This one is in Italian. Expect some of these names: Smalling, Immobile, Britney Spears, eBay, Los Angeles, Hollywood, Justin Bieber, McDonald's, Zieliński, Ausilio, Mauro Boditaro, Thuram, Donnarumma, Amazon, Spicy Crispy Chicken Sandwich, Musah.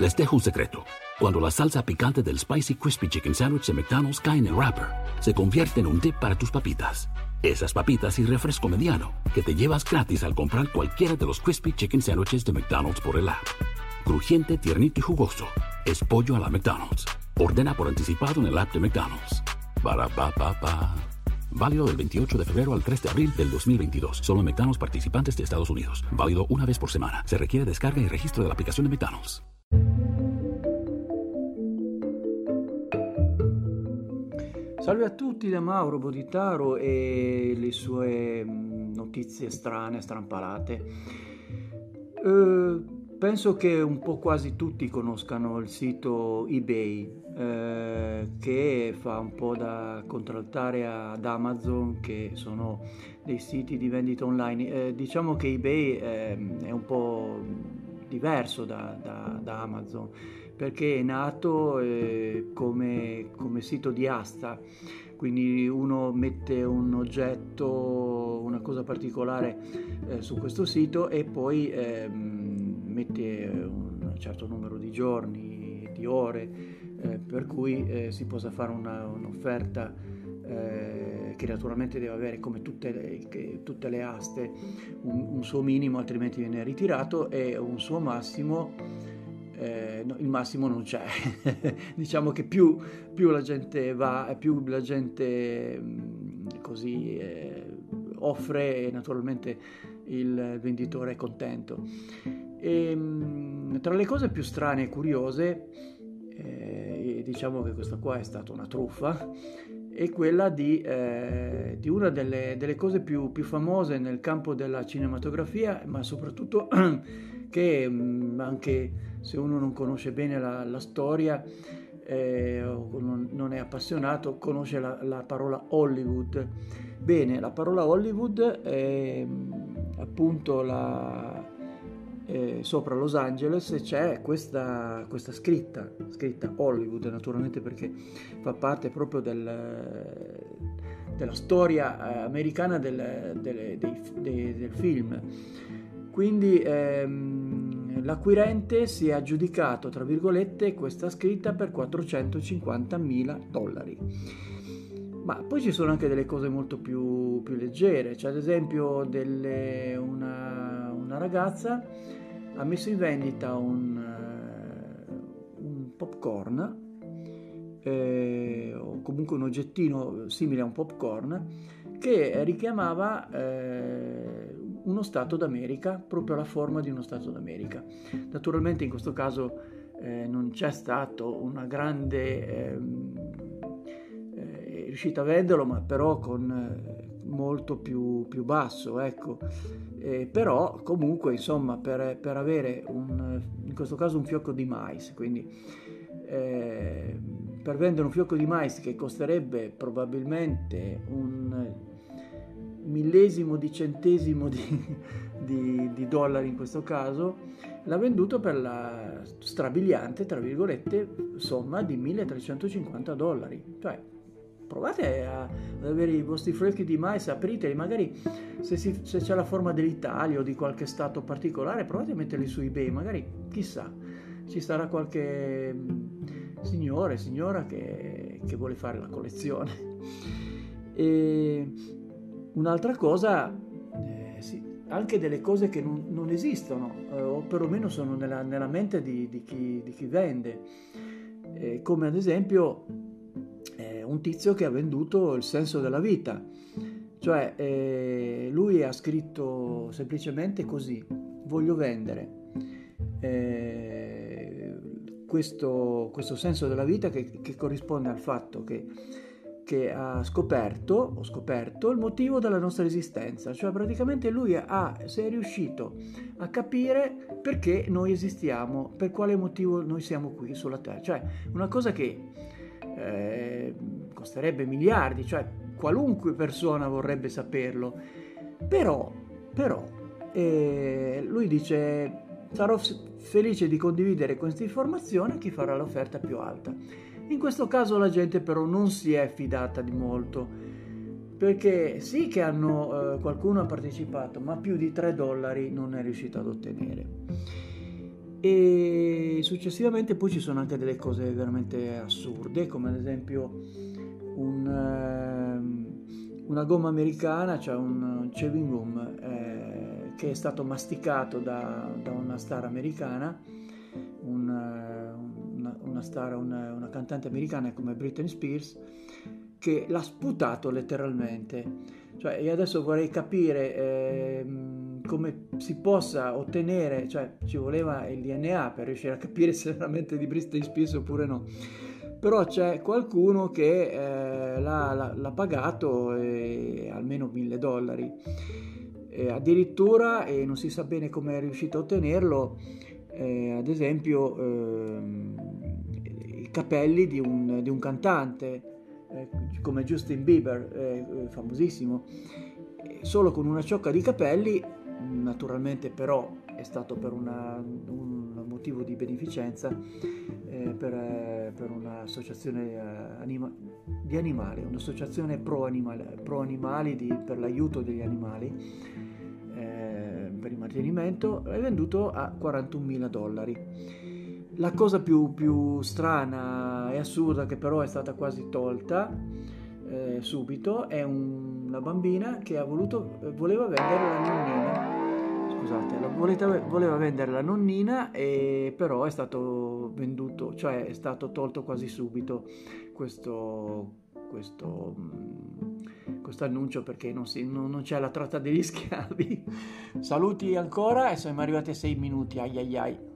Les dejo un secreto. Cuando la salsa picante del Spicy Crispy Chicken Sandwich de McDonald's cae en el wrapper, se convierte en un dip para tus papitas. Esas papitas y refresco mediano que te llevas gratis al comprar cualquiera de los Crispy Chicken Sandwiches de McDonald's por el app. Crujiente, tiernito y jugoso. Es pollo a la McDonald's. Ordena por anticipado en el app de McDonald's. Ba-ra-ba-ba-ba. Válido del 28 de febrero al 3 de abril del 2022. Solo en McDonald's participantes de Estados Unidos. Válido una vez por semana. Se requiere descarga y registro de la aplicación de McDonald's. Salve a tutti da Mauro Boditaro e le sue notizie strane, strampalate. Penso che un po' quasi tutti conoscano il sito eBay, che fa un po' da contraltare ad Amazon, che sono dei siti di vendita online. Diciamo che eBay è un po' diverso da Amazon, perché è nato come sito di asta, quindi uno mette un oggetto, una cosa particolare su questo sito e poi mette un certo numero di giorni, di ore, per cui si possa fare un'offerta che naturalmente deve avere, come tutte le aste, un suo minimo, altrimenti viene ritirato, e un suo massimo. No, il massimo non c'è. Diciamo che più la gente va, più la gente così offre, e naturalmente il venditore è contento. E, tra le cose più strane e curiose, diciamo che questa qua è stata una truffa, è quella di una delle cose più famose nel campo della cinematografia, ma soprattutto che anche se uno non conosce bene la storia, o non è appassionato, conosce la parola Hollywood. Bene, la parola Hollywood è appunto sopra Los Angeles c'è questa scritta Hollywood, naturalmente, perché fa parte proprio della storia americana del film. Quindi l'acquirente si è aggiudicato, tra virgolette, questa scritta per $450,000. Ma poi ci sono anche delle cose molto più leggere. C'è ad esempio una ragazza ha messo in vendita un popcorn, o comunque un oggettino simile a un popcorn, che richiamava uno Stato d'America, proprio la forma di uno Stato d'America. Naturalmente in questo caso non c'è stato una grande riuscita a venderlo, ma però con molto più basso, ecco. Però comunque, insomma, per avere in questo caso un fiocco di mais, quindi per vendere un fiocco di mais che costerebbe probabilmente un millesimo di centesimo di dollaro in questo caso, l'ha venduto per la strabiliante, tra virgolette, somma di $1,350. Cioè, provate ad avere i vostri fiocchi di mais, apriteli, magari se c'è la forma dell'Italia o di qualche stato particolare, provate a metterli su eBay, magari, chissà, ci sarà qualche signore, signora che vuole fare la collezione. E un'altra cosa, sì, anche delle cose che non esistono, o perlomeno sono nella mente di chi vende, come ad esempio un tizio che ha venduto il senso della vita. Cioè lui ha scritto semplicemente così: voglio vendere questo senso della vita, che corrisponde al fatto che ho scoperto il motivo della nostra esistenza. Cioè praticamente lui è riuscito a capire perché noi esistiamo, per quale motivo noi siamo qui sulla Terra. Cioè una cosa che costerebbe miliardi, cioè qualunque persona vorrebbe saperlo, però lui dice: sarò felice di condividere questa informazione a chi farà l'offerta più alta. In questo caso la gente però non si è fidata di molto, perché sì che qualcuno ha partecipato, ma più di $3 non è riuscito ad ottenere. E successivamente poi ci sono anche delle cose veramente assurde, come ad esempio una gomma americana, cioè un chewing gum che è stato masticato da una star americana, una cantante americana come Britney Spears, che l'ha sputato letteralmente. Cioè, io adesso vorrei capire come si possa ottenere, cioè ci voleva il DNA per riuscire a capire se veramente di Britney Spears oppure no, però c'è qualcuno che l'ha pagato almeno $1,000, addirittura, e non si sa bene come è riuscito a ottenerlo, ad esempio i capelli di un cantante come Justin Bieber, famosissimo, solo con una ciocca di capelli. Naturalmente però è stato per un motivo di beneficenza per un'associazione di animali, un'associazione pro animali per l'aiuto degli animali, per il mantenimento. È venduto a $41,000. La cosa più strana e assurda, che però è stata quasi tolta subito, è una bambina che voleva vendere la nonnina. Scusate, voleva vendere la nonnina, e però è stato venduto, cioè è stato tolto quasi subito questo annuncio, perché non c'è la tratta degli schiavi. Saluti ancora, e siamo arrivati a 6 minuti. Ai ai ai.